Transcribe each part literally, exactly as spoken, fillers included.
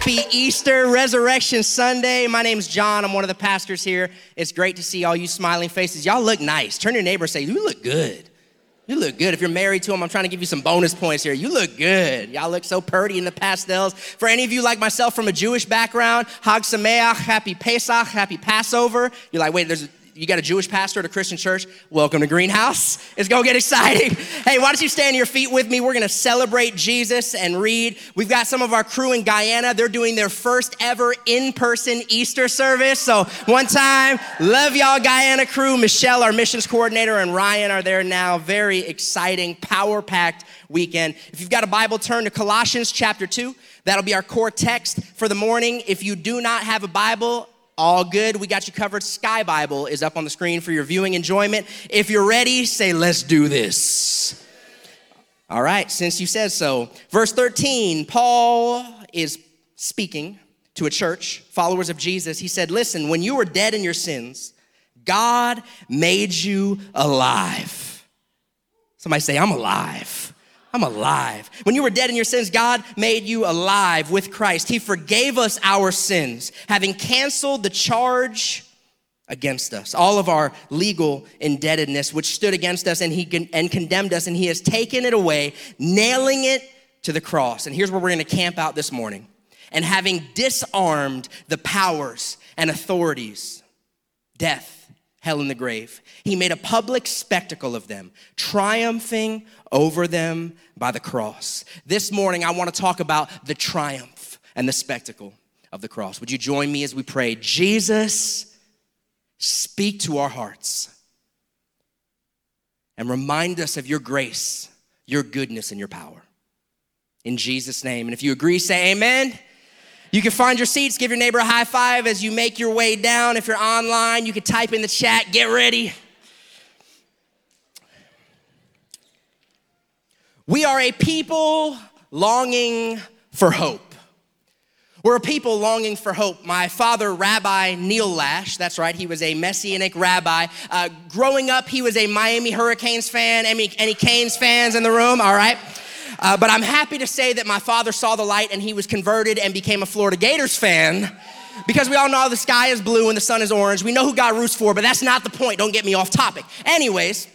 Happy Easter, Resurrection Sunday. My name's John. I'm one of the pastors here. It's great to see all you smiling faces. Y'all look nice. Turn to your neighbor and say, you look good. You look good. If you're married to him, I'm trying to give you some bonus points here. You look good. Y'all look so purty in the pastels. For any of you like myself from a Jewish background, Chag Sameach, Happy Pesach, Happy Passover. You're like, wait, there's a, you got a Jewish pastor at a Christian church? Welcome to Greenhouse. It's going to get exciting. Hey, why don't you stand to your feet with me? We're going to celebrate Jesus and read. We've got some of our crew in Guyana. They're doing their first ever in-person Easter service. So one time, love y'all Guyana crew. Michelle, our missions coordinator, and Ryan are there now. Very exciting, power-packed weekend. If you've got a Bible, turn to Colossians chapter two. That'll be our core text for the morning. If you do not have a Bible, all good. We got you covered. Sky Bible is up on the screen for your viewing enjoyment. If you're ready, say, let's do this. All right, since you said so. Verse thirteen, Paul is speaking to a church, followers of Jesus. He said, listen, when you were dead in your sins, God made you alive. Somebody say, I'm alive. I'm alive. When you were dead in your sins, God made you alive with Christ. He forgave us our sins, having canceled the charge against us, all of our legal indebtedness, which stood against us, and he con- and condemned us, and he has taken it away, nailing it to the cross. And here's where we're gonna camp out this morning. And having disarmed the powers and authorities, death, hell, and the grave, he made a public spectacle of them, triumphing over them by the cross. This morning, I want to talk about the triumph and the spectacle of the cross. Would you join me as we pray? Jesus, speak to our hearts and remind us of your grace, your goodness, and your power. In Jesus' name. And if you agree, say amen. You can find your seats. Give your neighbor a high five as you make your way down. If you're online, you can type in the chat. Get ready. We are a people longing for hope. We're a people longing for hope. My father, Rabbi Neil Lash, that's right, he was a Messianic rabbi. Uh, growing up, he was a Miami Hurricanes fan. Any, any Canes fans in the room? All right. Uh, but I'm happy to say that my father saw the light and he was converted and became a Florida Gators fan, because we all know the sky is blue and the sun is orange. We know who God roots for, but that's not the point. Don't get me off topic. Anyways,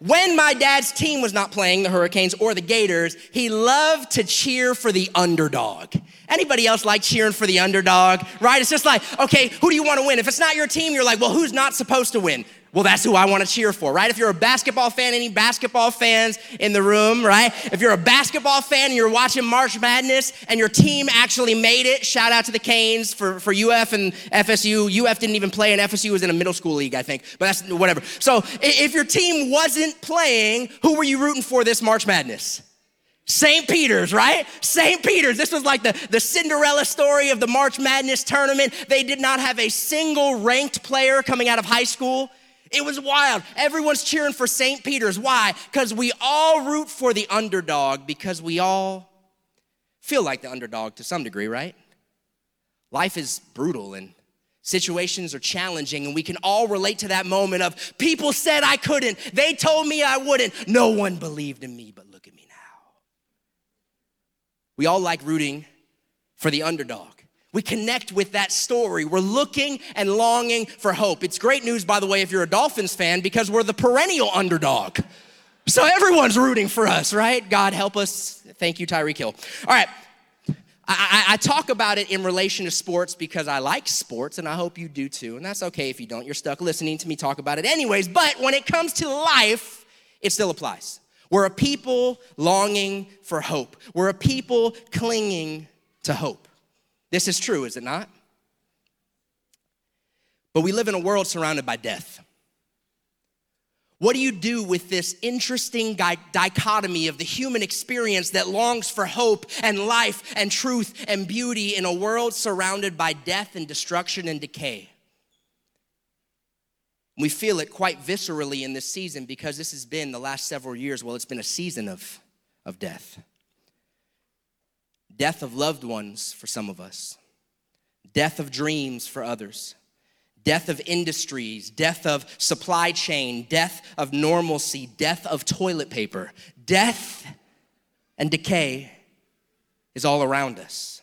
when my dad's team was not playing, the Hurricanes or the Gators, he loved to cheer for the underdog. Anybody else like cheering for the underdog, right? It's just like, okay, who do you want to win? If it's not your team, you're like, well, who's not supposed to win? Well, that's who I want to cheer for, right? If you're a basketball fan, any basketball fans in the room, right? If you're a basketball fan and you're watching March Madness and your team actually made it, shout out to the Canes for, for U F and F S U. U F didn't even play, and F S U was in a middle school league, I think, but that's whatever. So if your team wasn't playing, who were you rooting for this March Madness? Saint Peter's, right? Saint Peter's. This was like the, the Cinderella story of the March Madness tournament. They did not have a single ranked player coming out of high school. It was wild. Everyone's cheering for Saint Peter's. Why? Because we all root for the underdog, because we all feel like the underdog to some degree, right? Life is brutal and situations are challenging, and we can all relate to that moment of people said I couldn't. They told me I wouldn't. No one believed in me, but look at me now. We all like rooting for the underdog. We connect with that story. We're looking and longing for hope. It's great news, by the way, if you're a Dolphins fan, because we're the perennial underdog. So everyone's rooting for us, right? God help us. Thank you, Tyreek Hill. All right. I, I, I talk about it in relation to sports because I like sports, and I hope you do too. And that's okay if you don't. You're stuck listening to me talk about it anyways. But when it comes to life, it still applies. We're a people longing for hope. We're a people clinging to hope. This is true, is it not? But we live in a world surrounded by death. What do you do with this interesting dichotomy of the human experience that longs for hope and life and truth and beauty in a world surrounded by death and destruction and decay? We feel it quite viscerally in this season, because this has been the last several years. Well, it's been a season of, of death. Death of loved ones for some of us, death of dreams for others, death of industries, death of supply chain, death of normalcy, death of toilet paper. Death and decay is all around us.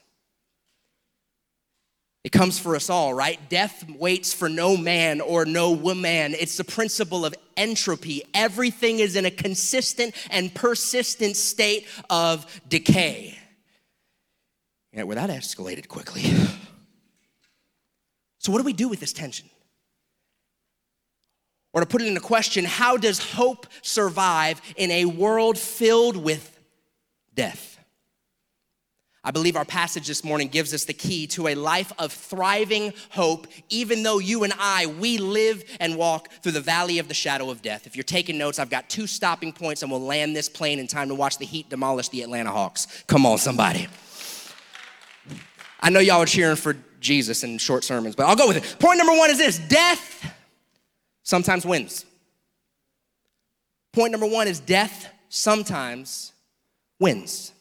It comes for us all, right? Death waits for no man or no woman. It's the principle of entropy. Everything is in a consistent and persistent state of decay. Yeah, well, that escalated quickly. So what do we do with this tension? Or to put it in a question, how does hope survive in a world filled with death? I believe our passage this morning gives us the key to a life of thriving hope, even though you and I, we live and walk through the valley of the shadow of death. If you're taking notes, I've got two stopping points and we'll land this plane in time to watch the Heat demolish the Atlanta Hawks. Come on, somebody. I know y'all are cheering for Jesus in short sermons, but I'll go with it. Point number one is this: death sometimes wins. Point number one is death sometimes wins.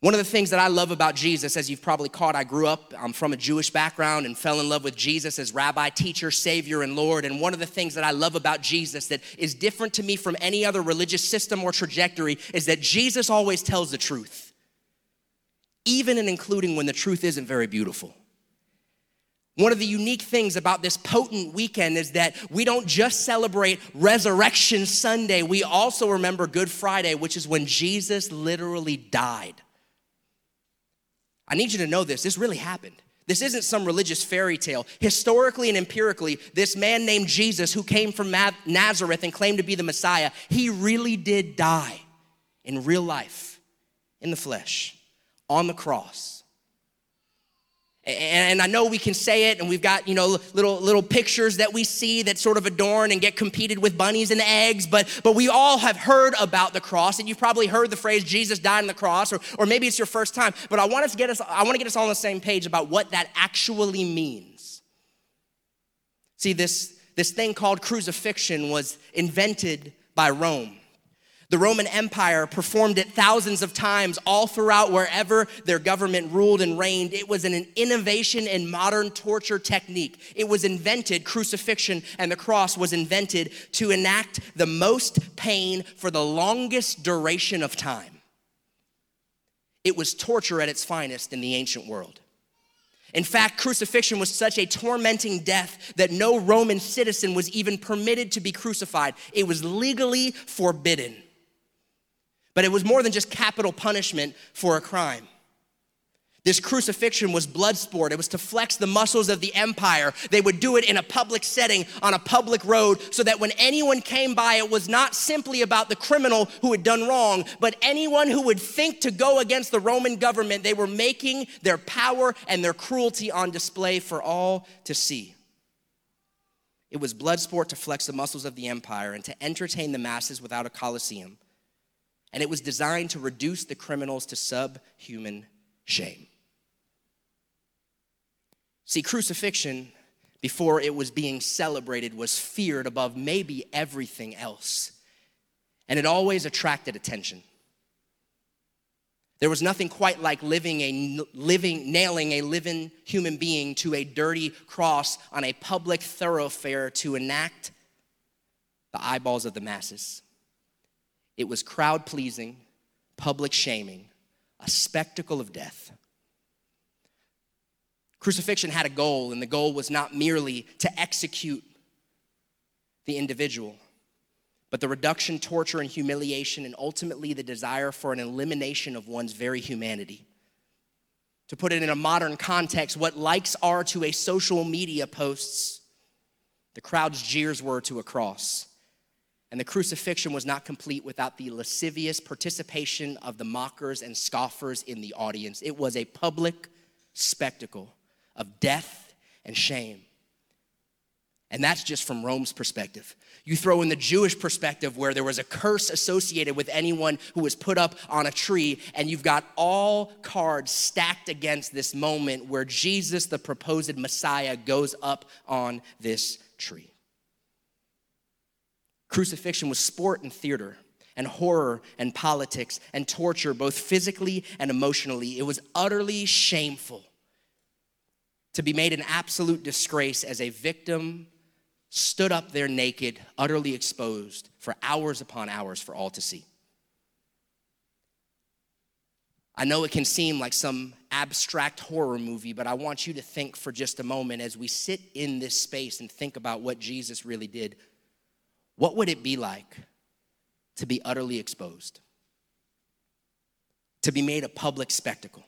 One of the things that I love about Jesus, as you've probably caught, I grew up, I'm from a Jewish background and fell in love with Jesus as Rabbi, teacher, Savior, and Lord. And one of the things that I love about Jesus that is different to me from any other religious system or trajectory is that Jesus always tells the truth, even and including when the truth isn't very beautiful. One of the unique things about this potent weekend is that we don't just celebrate Resurrection Sunday, we also remember Good Friday, which is when Jesus literally died. I need you to know this. This really happened. This isn't some religious fairy tale. Historically and empirically, this man named Jesus, who came from Nazareth and claimed to be the Messiah, he really did die in real life, in the flesh, on the cross. And I know we can say it, and we've got, you know, little little pictures that we see that sort of adorn and get competed with bunnies and eggs, but but we all have heard about the cross, and you've probably heard the phrase Jesus died on the cross, or or maybe it's your first time. But I want us to get us I want to get us all on the same page about what that actually means. See, this this thing called crucifixion was invented by Rome. The Roman Empire performed it thousands of times all throughout wherever their government ruled and reigned. It was an innovation in modern torture technique. It was invented, crucifixion and the cross was invented to enact the most pain for the longest duration of time. It was torture at its finest in the ancient world. In fact, crucifixion was such a tormenting death that no Roman citizen was even permitted to be crucified. It was legally forbidden. But it was more than just capital punishment for a crime. This crucifixion was blood sport. It was to flex the muscles of the empire. They would do it in a public setting, on a public road, so that when anyone came by, it was not simply about the criminal who had done wrong, but anyone who would think to go against the Roman government. They were making their power and their cruelty on display for all to see. It was blood sport to flex the muscles of the empire and to entertain the masses without a coliseum. And it was designed to reduce the criminals to subhuman shame. See, crucifixion, before it was being celebrated, was feared above maybe everything else. And it always attracted attention. There was nothing quite like living a living, nailing a living human being to a dirty cross on a public thoroughfare to enact the eyeballs of the masses. It was crowd-pleasing, public shaming, a spectacle of death. Crucifixion had a goal, and the goal was not merely to execute the individual, but the reduction, torture, and humiliation, and ultimately the desire for an elimination of one's very humanity. To put it in a modern context, what likes are to a social media posts, the crowd's jeers were to a cross. And the crucifixion was not complete without the lascivious participation of the mockers and scoffers in the audience. It was a public spectacle of death and shame. And that's just from Rome's perspective. You throw in the Jewish perspective, where there was a curse associated with anyone who was put up on a tree, and you've got all cards stacked against this moment where Jesus, the proposed Messiah, goes up on this tree. Crucifixion was sport and theater and horror and politics and torture, both physically and emotionally. It was utterly shameful to be made an absolute disgrace as a victim stood up there naked, utterly exposed for hours upon hours for all to see. I know it can seem like some abstract horror movie, but I want you to think for just a moment as we sit in this space and think about what Jesus really did. What would it be like to be utterly exposed? To be made a public spectacle?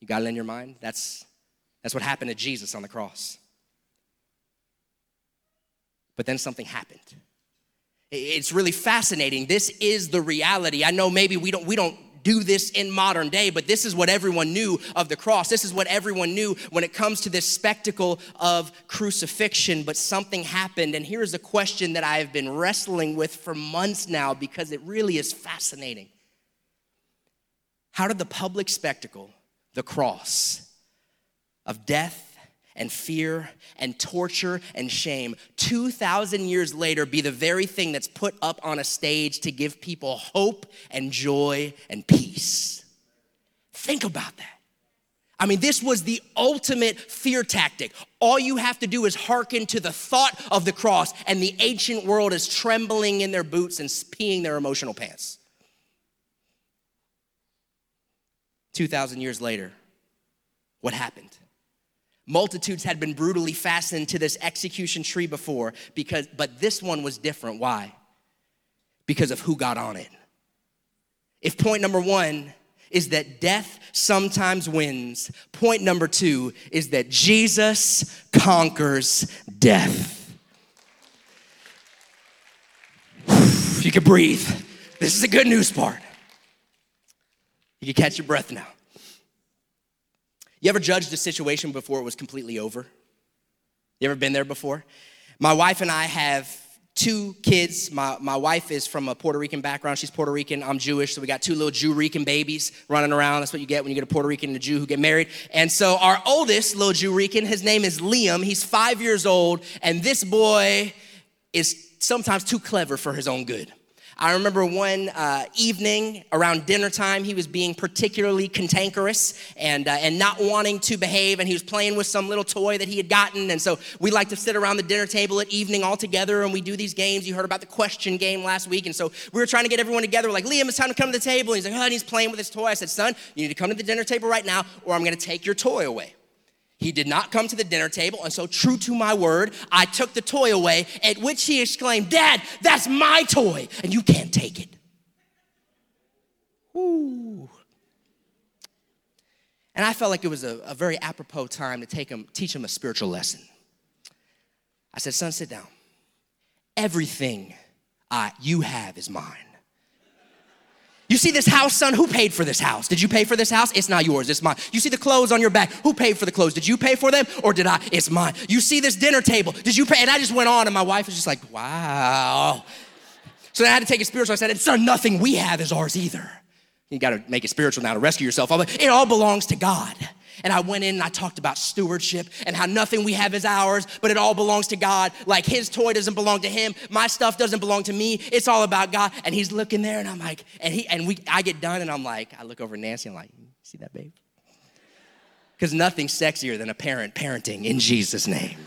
You got it in your mind? That's, that's what happened to Jesus on the cross. But then something happened. It's really fascinating. This is the reality. I know maybe we don't we don't do this in modern day, but this is what everyone knew of the cross. This is what everyone knew when it comes to this spectacle of crucifixion, but something happened. And here's a question that I have been wrestling with for months now because it really is fascinating. How did the public spectacle, the cross of death, and fear, and torture, and shame, two thousand years later, be the very thing that's put up on a stage to give people hope and joy and peace? Think about that. I mean, this was the ultimate fear tactic. All you have to do is hearken to the thought of the cross, and the ancient world is trembling in their boots and peeing their emotional pants. two thousand years later, what happened? Multitudes had been brutally fastened to this execution tree before, because, but this one was different. Why? Because of who got on it. If point number one is that death sometimes wins, point number two is that Jesus conquers death. You can breathe. This is the good news part. You can catch your breath now. You ever judged a situation before it was completely over? You ever been there before? My wife and I have two kids. My my wife is from a Puerto Rican background. She's Puerto Rican. I'm Jewish, so we got two little Jew-Rican babies running around. That's what you get when you get a Puerto Rican and a Jew who get married. And so our oldest little Jew-Rican, his name is Liam. He's five years old, and this boy is sometimes too clever for his own good. I remember one uh, evening around dinner time, he was being particularly cantankerous and uh, and not wanting to behave, and he was playing with some little toy that he had gotten. And so we like to sit around the dinner table at evening all together, and we do these games. You heard about the question game last week, and so we were trying to get everyone together. We're like, Liam, it's time to come to the table. And he's like, oh, and he's playing with his toy. I said, son, you need to come to the dinner table right now, or I'm going to take your toy away. He did not come to the dinner table, and so true to my word, I took the toy away, at which he exclaimed, Dad, that's my toy, and you can't take it. Ooh. And I felt like it was a, a very apropos time to take him, teach him a spiritual lesson. I said, son, sit down. Everything I, you have is mine. You see this house, son? Who paid for this house? Did you pay for this house? It's not yours, it's mine. You see the clothes on your back? Who paid for the clothes? Did you pay for them or did I? It's mine. You see this dinner table? Did you pay? And I just went on, and my wife was just like, wow. So then I had to take it spiritual. I said, it's not nothing we have is ours either. You gotta make it spiritual now to rescue yourself. I'm like, it all belongs to God. And I went in and I talked about stewardship and how nothing we have is ours, but it all belongs to God. Like his toy doesn't belong to him. My stuff doesn't belong to me. It's all about God. And he's looking there, and I'm like, and he and we I get done, and I'm like, I look over at Nancy, and I'm like, see that, babe? Because nothing's sexier than a parent parenting in Jesus' name.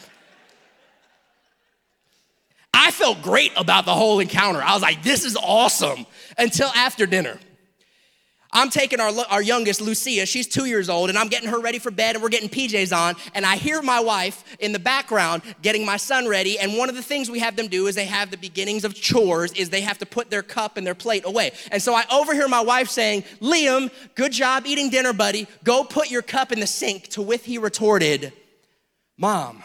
I felt great about the whole encounter. I was like, this is awesome, until after dinner. I'm taking our our youngest, Lucia, she's two years old, and I'm getting her ready for bed, and we're getting P Js on, and I hear my wife in the background getting my son ready, and one of the things we have them do is they have the beginnings of chores, is they have to put their cup and their plate away. And so I overhear my wife saying, Liam, good job eating dinner, buddy. Go put your cup in the sink, to which he retorted, Mom,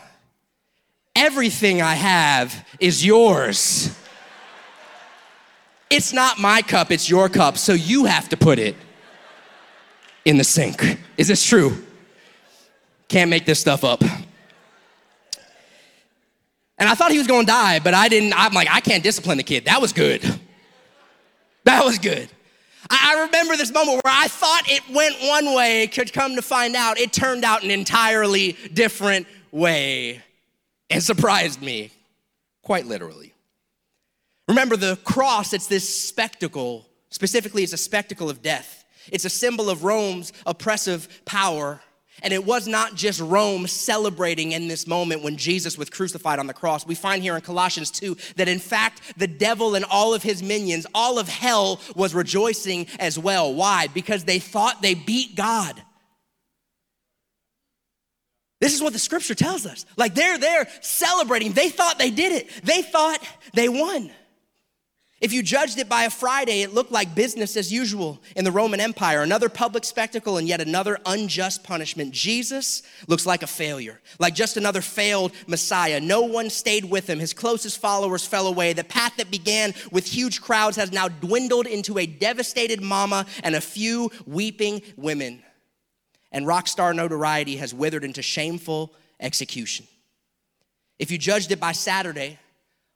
everything I have is yours. It's not my cup, it's your cup, so you have to put it in the sink. Is this true? Can't make this stuff up. And I thought he was gonna die, but I didn't. I'm like, I can't discipline the kid. That was good. That was good. I, I remember this moment where I thought it went one way, could come to find out it turned out an entirely different way, and surprised me, quite literally. Remember, the cross, it's this spectacle. Specifically, it's a spectacle of death. It's a symbol of Rome's oppressive power. And it was not just Rome celebrating in this moment when Jesus was crucified on the cross. We find here in Colossians two that in fact, the devil and all of his minions, all of hell was rejoicing as well. Why? Because they thought they beat God. This is what the scripture tells us. Like they're there celebrating. They thought they did it. They thought they won. If you judged it by a Friday, it looked like business as usual in the Roman Empire, another public spectacle and yet another unjust punishment. Jesus looks like a failure, like just another failed Messiah. No one stayed with him. His closest followers fell away. The path that began with huge crowds has now dwindled into a devastated mama and a few weeping women. And rock star notoriety has withered into shameful execution. If you judged it by Saturday,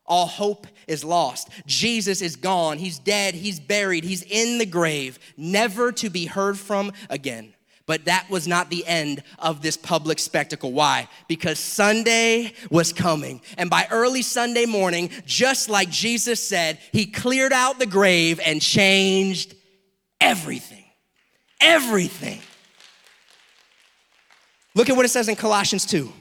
all hope is lost. Jesus is gone. He's dead. He's buried. He's in the grave, never to be heard from again. But that was not the end of this public spectacle. Why? Because Sunday was coming. And by early Sunday morning, just like Jesus said, he cleared out the grave and changed everything. Everything. Look at what it says in Colossians two.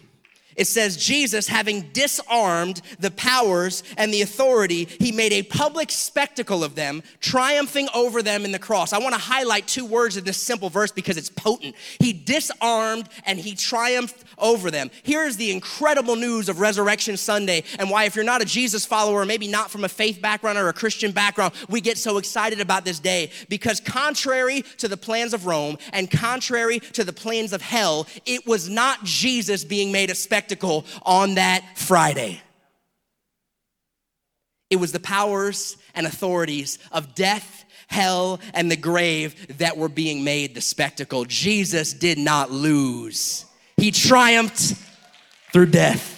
It says, Jesus, having disarmed the powers and the authority, he made a public spectacle of them, triumphing over them in the cross. I want to highlight two words in this simple verse because it's potent. He disarmed and he triumphed over them. Here's the incredible news of Resurrection Sunday and why, if you're not a Jesus follower, maybe not from a faith background or a Christian background, we get so excited about this day, because contrary to the plans of Rome and contrary to the plans of hell, it was not Jesus being made a spectacle on that Friday. It was the powers and authorities of death, hell, and the grave that were being made the spectacle. Jesus did not lose. He triumphed through death.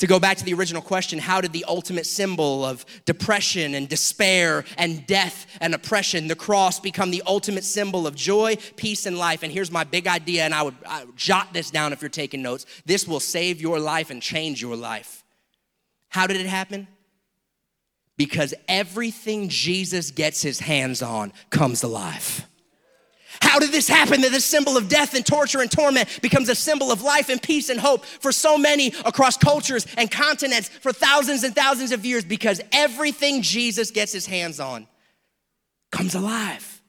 To go back to the original question, how did the ultimate symbol of depression and despair and death and oppression, the cross, become the ultimate symbol of joy, peace, and life? And here's my big idea, and I would, I would jot this down if you're taking notes. This will save your life and change your life. How did it happen? Because everything Jesus gets his hands on comes alive. How did this happen, that this symbol of death and torture and torment becomes a symbol of life and peace and hope for so many across cultures and continents for thousands and thousands of years? Because everything Jesus gets his hands on comes alive.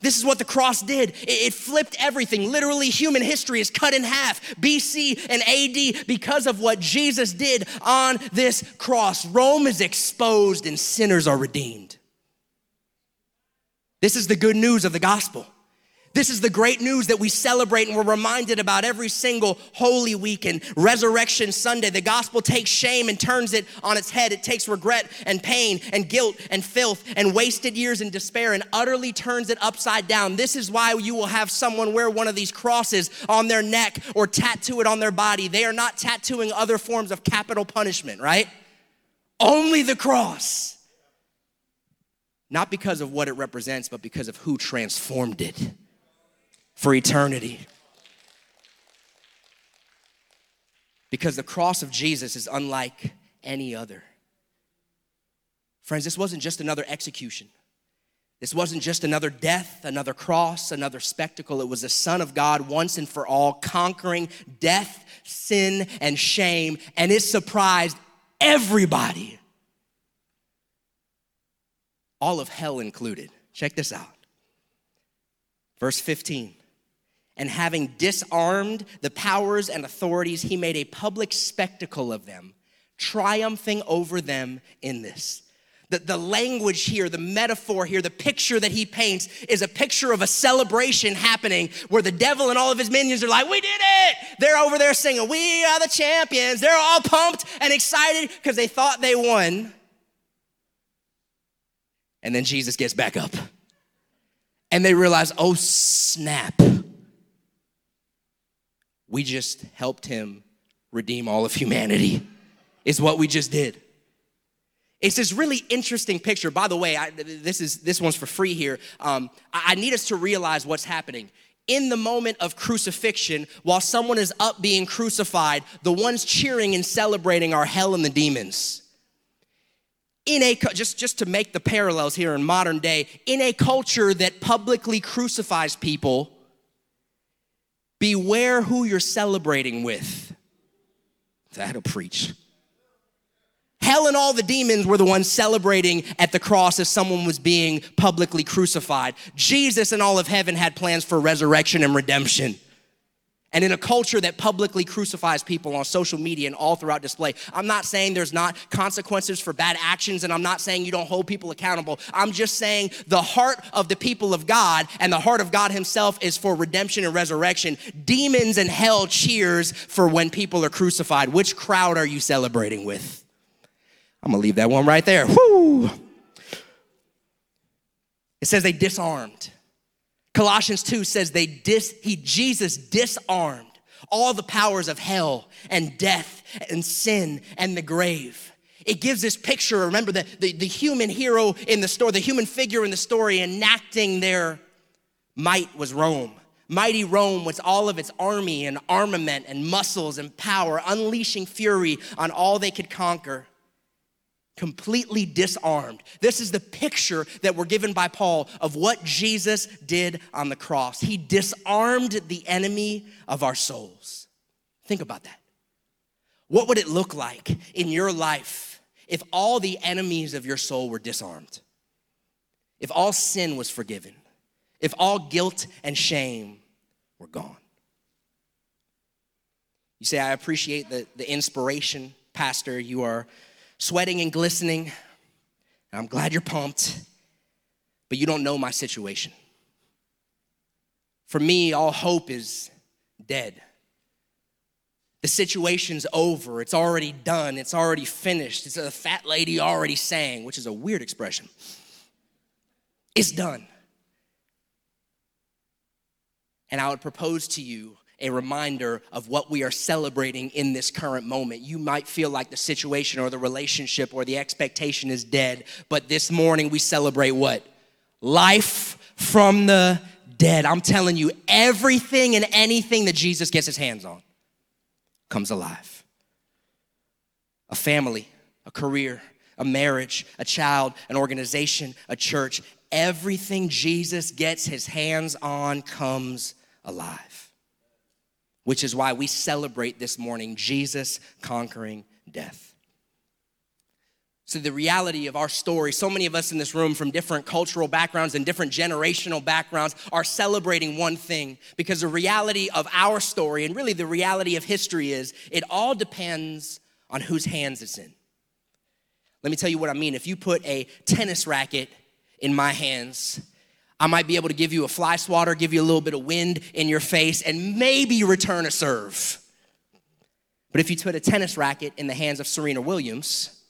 This is what the cross did. It flipped everything. Literally, human history is cut in half, B C and A D, because of what Jesus did on this cross. Rome is exposed and sinners are redeemed. This is the good news of the gospel. This is the great news that we celebrate and we're reminded about every single Holy Week and Resurrection Sunday. The gospel takes shame and turns it on its head. It takes regret and pain and guilt and filth and wasted years and despair and utterly turns it upside down. This is why you will have someone wear one of these crosses on their neck or tattoo it on their body. They are not tattooing other forms of capital punishment, right? Only the cross. Not because of what it represents, but because of who transformed it for eternity. Because the cross of Jesus is unlike any other. Friends, this wasn't just another execution. This wasn't just another death, another cross, another spectacle. It was the Son of God once and for all, conquering death, sin, and shame, and it surprised everybody. All of hell included. Check this out. Verse fifteen. And having disarmed the powers and authorities, he made a public spectacle of them, triumphing over them in this. The, the language here, the metaphor here, the picture that he paints is a picture of a celebration happening where the devil and all of his minions are like, we did it. They're over there singing, we are the champions. They're all pumped and excited because they thought they won. And then Jesus gets back up. And they realize, oh, snap. We just helped him redeem all of humanity, is what we just did. It's this really interesting picture. By the way, I, this is this one's for free here. Um, I, I need us to realize what's happening. In the moment of crucifixion, while someone is up being crucified, the ones cheering and celebrating are hell and the demons. In a, just, just to make the parallels here in modern day, in a culture that publicly crucifies people, Beware who you're celebrating with. That'll preach. Hell and all the demons were the ones celebrating at the cross as someone was being publicly crucified. Jesus and all of heaven had plans for resurrection and redemption. And in a culture that publicly crucifies people on social media and all throughout display, I'm not saying there's not consequences for bad actions, and I'm not saying you don't hold people accountable. I'm just saying the heart of the people of God and the heart of God himself is for redemption and resurrection. Demons and hell cheers for when people are crucified. Which crowd are you celebrating with? I'm gonna leave that one right there. Woo! It says they disarmed. Colossians two says they dis, he, Jesus disarmed all the powers of hell and death and sin and the grave. It gives this picture, remember the, the, the human hero in the story, the human figure in the story enacting their might was Rome. Mighty Rome with all of its army and armament and muscles and power, unleashing fury on all they could conquer. Completely disarmed. This is the picture that we're given by Paul of what Jesus did on the cross. He disarmed the enemy of our souls. Think about that. What would it look like in your life if all the enemies of your soul were disarmed? If all sin was forgiven? If all guilt and shame were gone? You say, I appreciate the, the inspiration, Pastor. You are sweating and glistening, and I'm glad you're pumped, but you don't know my situation. For me, all hope is dead. The situation's over. It's already done. It's already finished. It's a fat lady already sang, which is a weird expression. It's done. And I would propose to you a reminder of what we are celebrating in this current moment. You might feel like the situation or the relationship or the expectation is dead, but this morning we celebrate what? Life from the dead. I'm telling you, everything and anything that Jesus gets his hands on comes alive. A family, a career, a marriage, a child, an organization, a church. Everything Jesus gets his hands on comes alive. Which is why we celebrate this morning Jesus conquering death. So the reality of our story, so many of us in this room from different cultural backgrounds and different generational backgrounds are celebrating one thing, because the reality of our story and really the reality of history is it all depends on whose hands it's in. Let me tell you what I mean. If you put a tennis racket in my hands, I might be able to give you a fly swatter, give you a little bit of wind in your face, and maybe return a serve. But if you put a tennis racket in the hands of Serena Williams,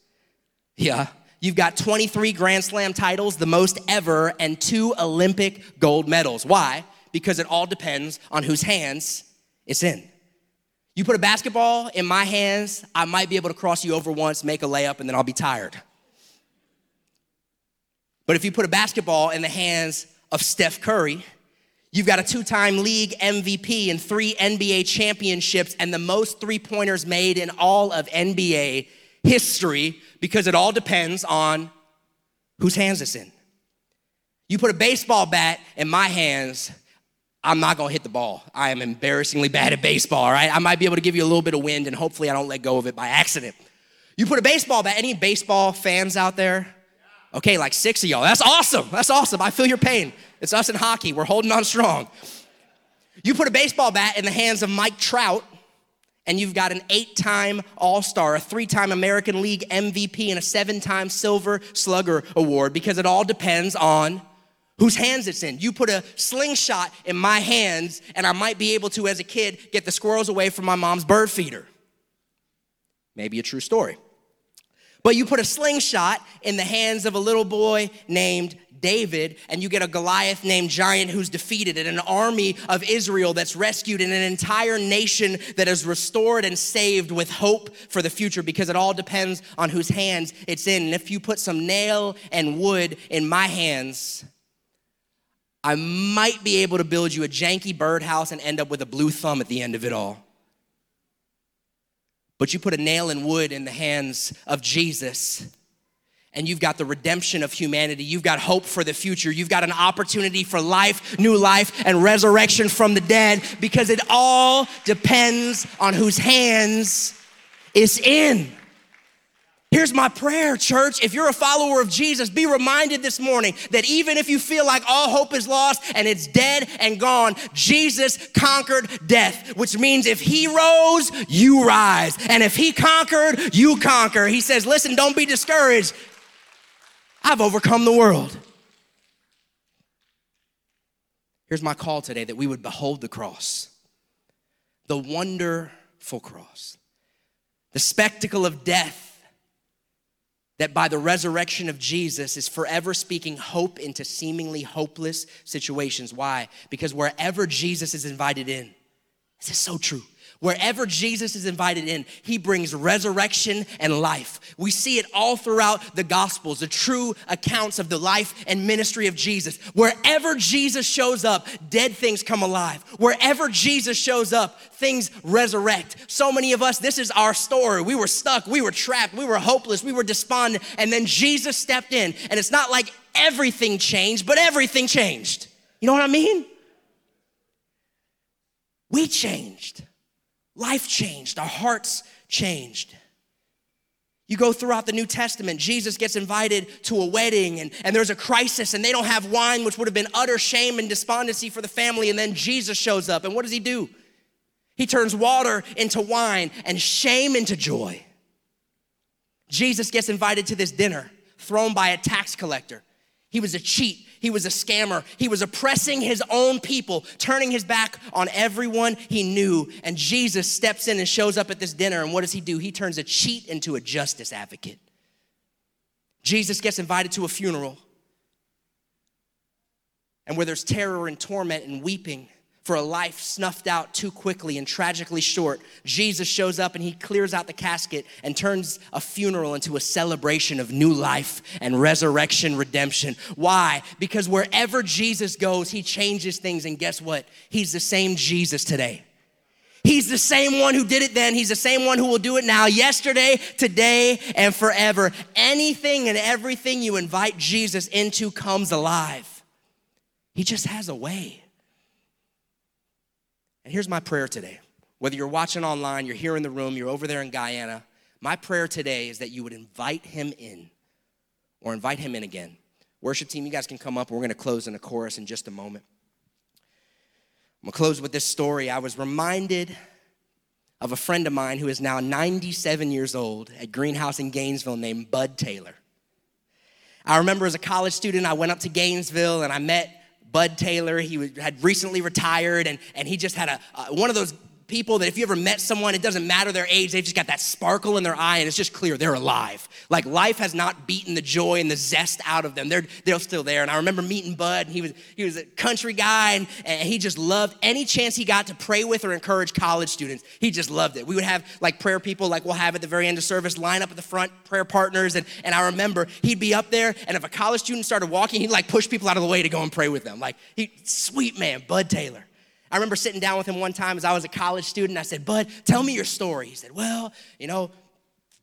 yeah, you've got twenty-three Grand Slam titles, the most ever, and two Olympic gold medals. Why? Because it all depends on whose hands it's in. You put a basketball in my hands, I might be able to cross you over once, make a layup, and then I'll be tired. But if you put a basketball in the hands of Steph Curry, you've got a two-time league M V P and three N B A championships and the most three-pointers made in all of N B A history, because it all depends on whose hands it's in. You put a baseball bat in my hands, I'm not gonna hit the ball. I am embarrassingly bad at baseball, all right? I might be able to give you a little bit of wind, and hopefully I don't let go of it by accident. You put a baseball bat, any baseball fans out there? Okay, like six of y'all. That's awesome. That's awesome. I feel your pain. It's us in hockey. We're holding on strong. You put a baseball bat in the hands of Mike Trout, and you've got an eight-time All-Star, a three-time American League M V P, and a seven-time Silver Slugger Award, because it all depends on whose hands it's in. You put a slingshot in my hands, and I might be able to, as a kid, get the squirrels away from my mom's bird feeder. Maybe a true story. But you put a slingshot in the hands of a little boy named David, and you get a Goliath named Giant who's defeated, and an army of Israel that's rescued, and an entire nation that is restored and saved with hope for the future, because it all depends on whose hands it's in. And if you put some nail and wood in my hands, I might be able to build you a janky birdhouse and end up with a blue thumb at the end of it all. But you put a nail and wood in the hands of Jesus, and you've got the redemption of humanity. You've got hope for the future. You've got an opportunity for life, new life, and resurrection from the dead, because it all depends on whose hands it's in. Here's my prayer, church. If you're a follower of Jesus, be reminded this morning that even if you feel like all hope is lost and it's dead and gone, Jesus conquered death, which means if he rose, you rise. And if he conquered, you conquer. He says, listen, don't be discouraged. I've overcome the world. Here's my call today, that we would behold the cross, the wonderful cross, the spectacle of death, that by the resurrection of Jesus is forever speaking hope into seemingly hopeless situations. Why? Because wherever Jesus is invited in, this is so true. Wherever Jesus is invited in, he brings resurrection and life. We see it all throughout the Gospels, the true accounts of the life and ministry of Jesus. Wherever Jesus shows up, dead things come alive. Wherever Jesus shows up, things resurrect. So many of us, this is our story. We were stuck, we were trapped, we were hopeless, we were despondent, and then Jesus stepped in. And it's not like everything changed, but everything changed. You know what I mean? We changed. Life changed, our hearts changed. You go throughout the New Testament, Jesus gets invited to a wedding and, and there's a crisis and they don't have wine, which would have been utter shame and despondency for the family, and then Jesus shows up, and what does he do? He turns water into wine and shame into joy. Jesus gets invited to this dinner thrown by a tax collector. He was a cheat. He was a scammer. He was oppressing his own people, turning his back on everyone he knew. And Jesus steps in and shows up at this dinner. And what does he do? He turns a cheat into a justice advocate. Jesus gets invited to a funeral. And where there's terror and torment and weeping for a life snuffed out too quickly and tragically short, Jesus shows up and he clears out the casket and turns a funeral into a celebration of new life and resurrection, redemption. Why? Because wherever Jesus goes, he changes things, and guess what? He's the same Jesus today. He's the same one who did it then. He's the same one who will do it now, yesterday, today, and forever. Anything and everything you invite Jesus into comes alive. He just has a way. And here's my prayer today. Whether you're watching online, you're here in the room, you're over there in Guyana, my prayer today is that you would invite him in, or invite him in again. Worship team, you guys can come up. We're going to close in a chorus in just a moment. I'm going to close with this story. I was reminded of a friend of mine who is now ninety-seven years old at Greenhouse in Gainesville named Bud Taylor. I remember as a college student, I went up to Gainesville and I met Bud Taylor. He had recently retired, and, and he just had a uh, one of those people that if you ever met someone, it doesn't matter their age, they've just got that sparkle in their eye, and it's just clear they're alive. Like life has not beaten the joy and the zest out of them. They're they're still there. And I remember meeting Bud, and he was he was a country guy, and, and he just loved any chance he got to pray with or encourage college students. He just loved it. We would have like prayer people, like we'll have at the very end of service, line up at the front, prayer partners, and and I remember he'd be up there, and if a college student started walking, he'd like push people out of the way to go and pray with them. Like he, sweet man, Bud Taylor. I remember sitting down with him one time as I was a college student. I said, Bud, tell me your story. He said, well, you know,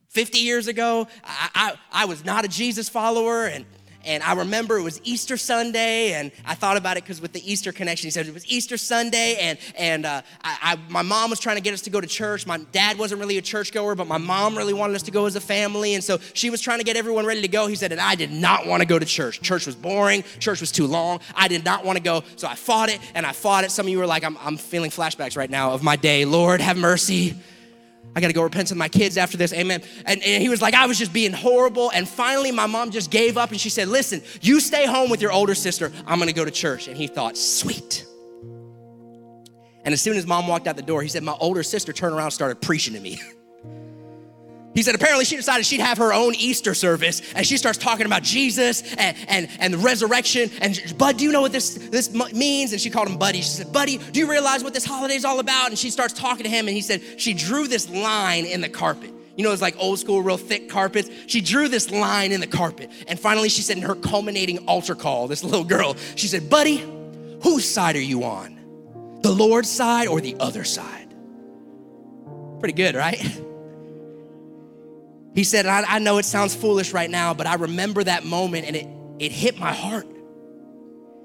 fifty years ago, I I, I was not a Jesus follower. And, and I remember it was Easter Sunday. And I thought about it because with the Easter connection, he said it was Easter Sunday. And, and uh, I, I, my mom was trying to get us to go to church. My dad wasn't really a churchgoer, but my mom really wanted us to go as a family. And so she was trying to get everyone ready to go. He said, and I did not want to go to church. Church was boring. Church was too long. I did not want to go. So I fought it and I fought it. Some of you were like, I'm, I'm feeling flashbacks right now of my day. Lord, have mercy. I got to go repent to my kids after this. Amen. And, and he was like, I was just being horrible. And finally, my mom just gave up. And she said, listen, you stay home with your older sister. I'm going to go to church. And he thought, sweet. And as soon as mom walked out the door, he said, my older sister turned around and started preaching to me. He said, apparently she decided she'd have her own Easter service, and she starts talking about Jesus and, and, and the resurrection. And Bud, do you know what this, this means? And she called him Buddy. She said, Buddy, do you realize what this holiday's all about? And she starts talking to him, and he said, she drew this line in the carpet. You know, it's like old school, real thick carpets. She drew this line in the carpet. And finally she said in her culminating altar call, this little girl, she said, Buddy, whose side are you on? The Lord's side or the other side? Pretty good, right? He said, I, I know it sounds foolish right now, but I remember that moment and it, it hit my heart.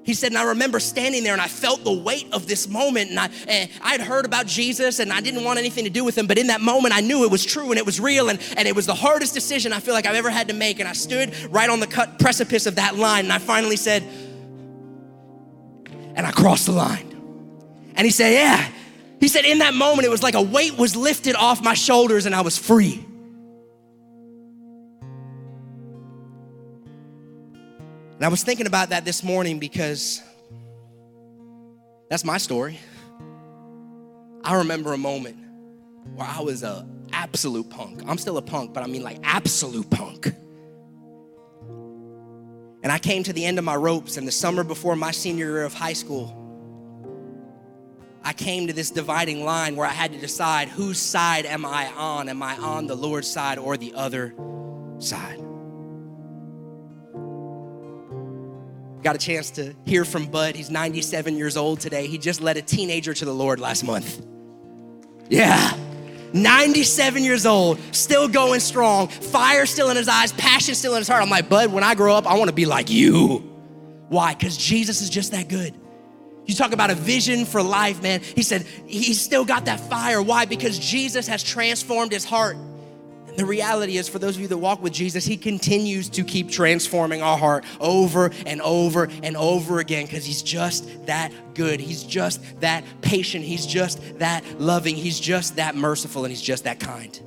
He said, and I remember standing there and I felt the weight of this moment, and, I, and I'd heard about Jesus and I didn't want anything to do with him, but in that moment I knew it was true and it was real, and, and it was the hardest decision I feel like I've ever had to make, and I stood right on the cut precipice of that line, and I finally said, and I crossed the line. And he said, yeah. He said, in that moment, it was like a weight was lifted off my shoulders and I was free. And I was thinking about that this morning because that's my story. I remember a moment where I was a absolute punk. I'm still a punk, but I mean like absolute punk. And I came to the end of my ropes, and the summer before my senior year of high school, I came to this dividing line where I had to decide, whose side am I on? Am I on the Lord's side or the other side? Got a chance to hear from Bud. He's ninety-seven years old today. He just led a teenager to the Lord last month. Yeah. ninety-seven years old, still going strong, fire still in his eyes, passion still in his heart. I'm like, Bud, when I grow up, I want to be like you. Why? Because Jesus is just that good. You talk about a vision for life, man. He said he's still got that fire. Why? Because Jesus has transformed his heart. And the reality is, for those of you that walk with Jesus, he continues to keep transforming our heart over and over and over again, because he's just that good. He's just that patient. He's just that loving. He's just that merciful, and he's just that kind.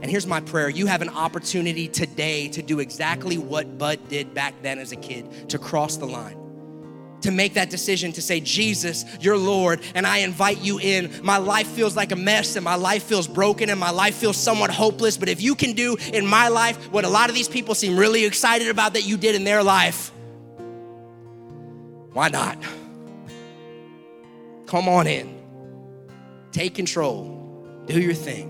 And here's my prayer. You have an opportunity today to do exactly what Bud did back then as a kid, to cross the line, to make that decision to say, Jesus, you're Lord, and I invite you in. My life feels like a mess, and my life feels broken, and my life feels somewhat hopeless, but if you can do in my life what a lot of these people seem really excited about that you did in their life, why not? Come on in. Take control. Do your thing.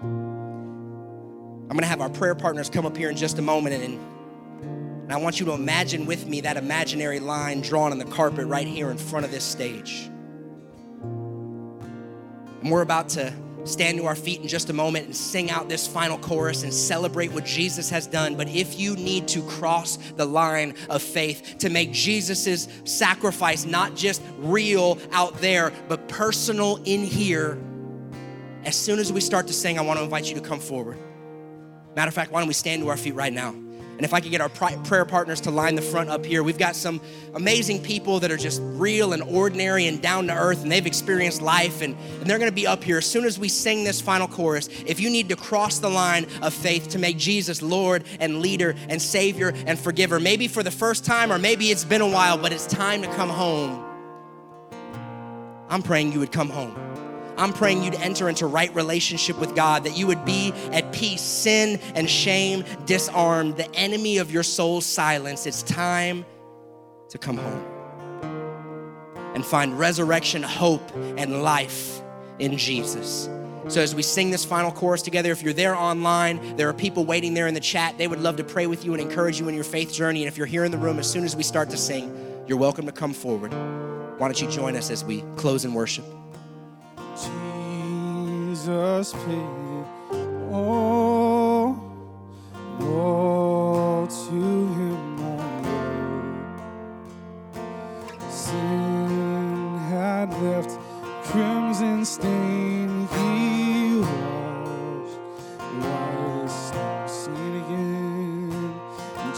I'm gonna have our prayer partners come up here in just a moment, and in And I want you to imagine with me that imaginary line drawn on the carpet right here in front of this stage. And we're about to stand to our feet in just a moment and sing out this final chorus and celebrate what Jesus has done. But if you need to cross the line of faith to make Jesus's sacrifice not just real out there, but personal in here, as soon as we start to sing, I want to invite you to come forward. Matter of fact, why don't we stand to our feet right now? And if I could get our prayer partners to line the front up here, we've got some amazing people that are just real and ordinary and down to earth, and they've experienced life, and, and they're gonna be up here as soon as we sing this final chorus. If you need to cross the line of faith to make Jesus Lord and leader and savior and forgiver, maybe for the first time, or maybe it's been a while, but it's time to come home, I'm praying you would come home. I'm praying you'd enter into right relationship with God, that you would be at peace, sin and shame disarmed, the enemy of your soul silenced. It's time to come home and find resurrection, hope, and life in Jesus. So as we sing this final chorus together, if you're there online, there are people waiting there in the chat. They would love to pray with you and encourage you in your faith journey. And if you're here in the room, as soon as we start to sing, you're welcome to come forward. Why don't you join us as we close in worship? Jesus paid all, all to him I owe. Sin had left crimson stain, he washed white as no sin again.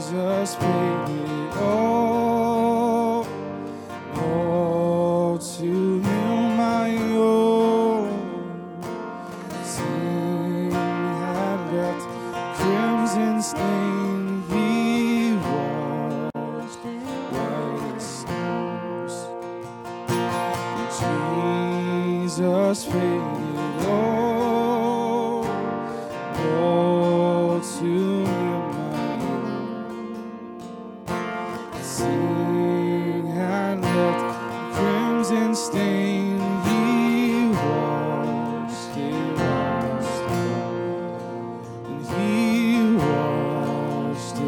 Jesus paid it all, all to him. Stain he washed white as snow. Jesus paid it all, all to him I owe. Sin had left a crimson stain, he washed it white as snow, and he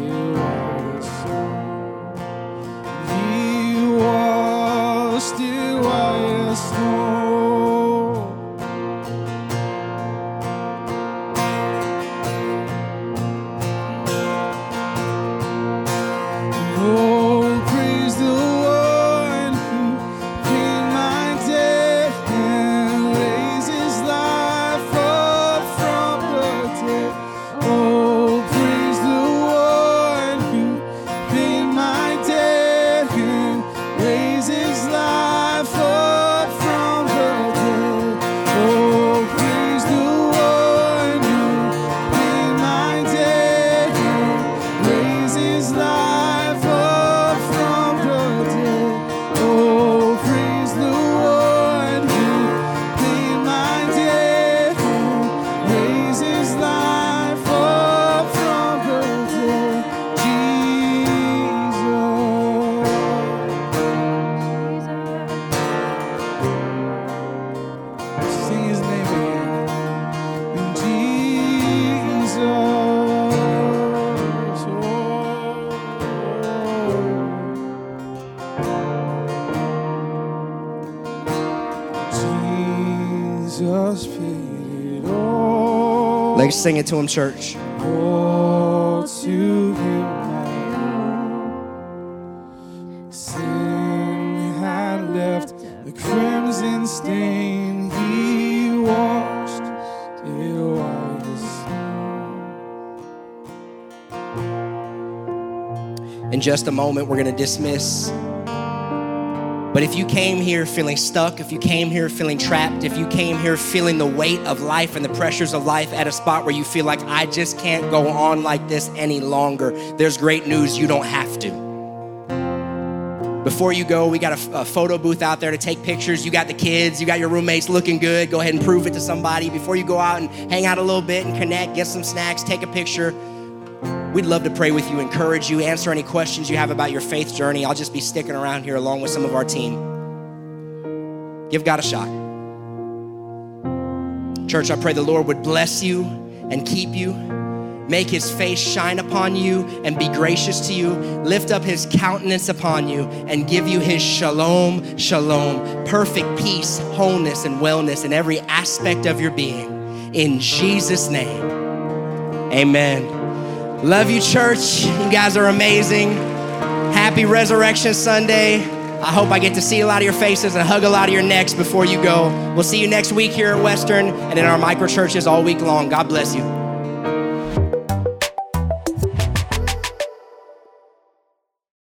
still I am snow. Like, sing it to him, church. Oh, to you, my own. Sin had left the crimson stain. He washed it white as snow. In just a moment, we're going to dismiss. But if you came here feeling stuck, if you came here feeling trapped, if you came here feeling the weight of life and the pressures of life at a spot where you feel like, I just can't go on like this any longer, there's great news. You don't have to. Before you go, we got a, a photo booth out there to take pictures. You got the kids, you got your roommates looking good. Go ahead and prove it to somebody. Before you go out and hang out a little bit and connect, get some snacks, take a picture. We'd love to pray with you, encourage you, answer any questions you have about your faith journey. I'll just be sticking around here along with some of our team. Give God a shot. Church, I pray the Lord would bless you and keep you, make his face shine upon you and be gracious to you, lift up his countenance upon you and give you his shalom, shalom, perfect peace, wholeness, and wellness in every aspect of your being. In Jesus' name, amen. Love you, church. You guys are amazing. Happy Resurrection Sunday. I hope I get to see a lot of your faces and hug a lot of your necks before you go. We'll see you next week here at Western and in our micro churches all week long. God bless you.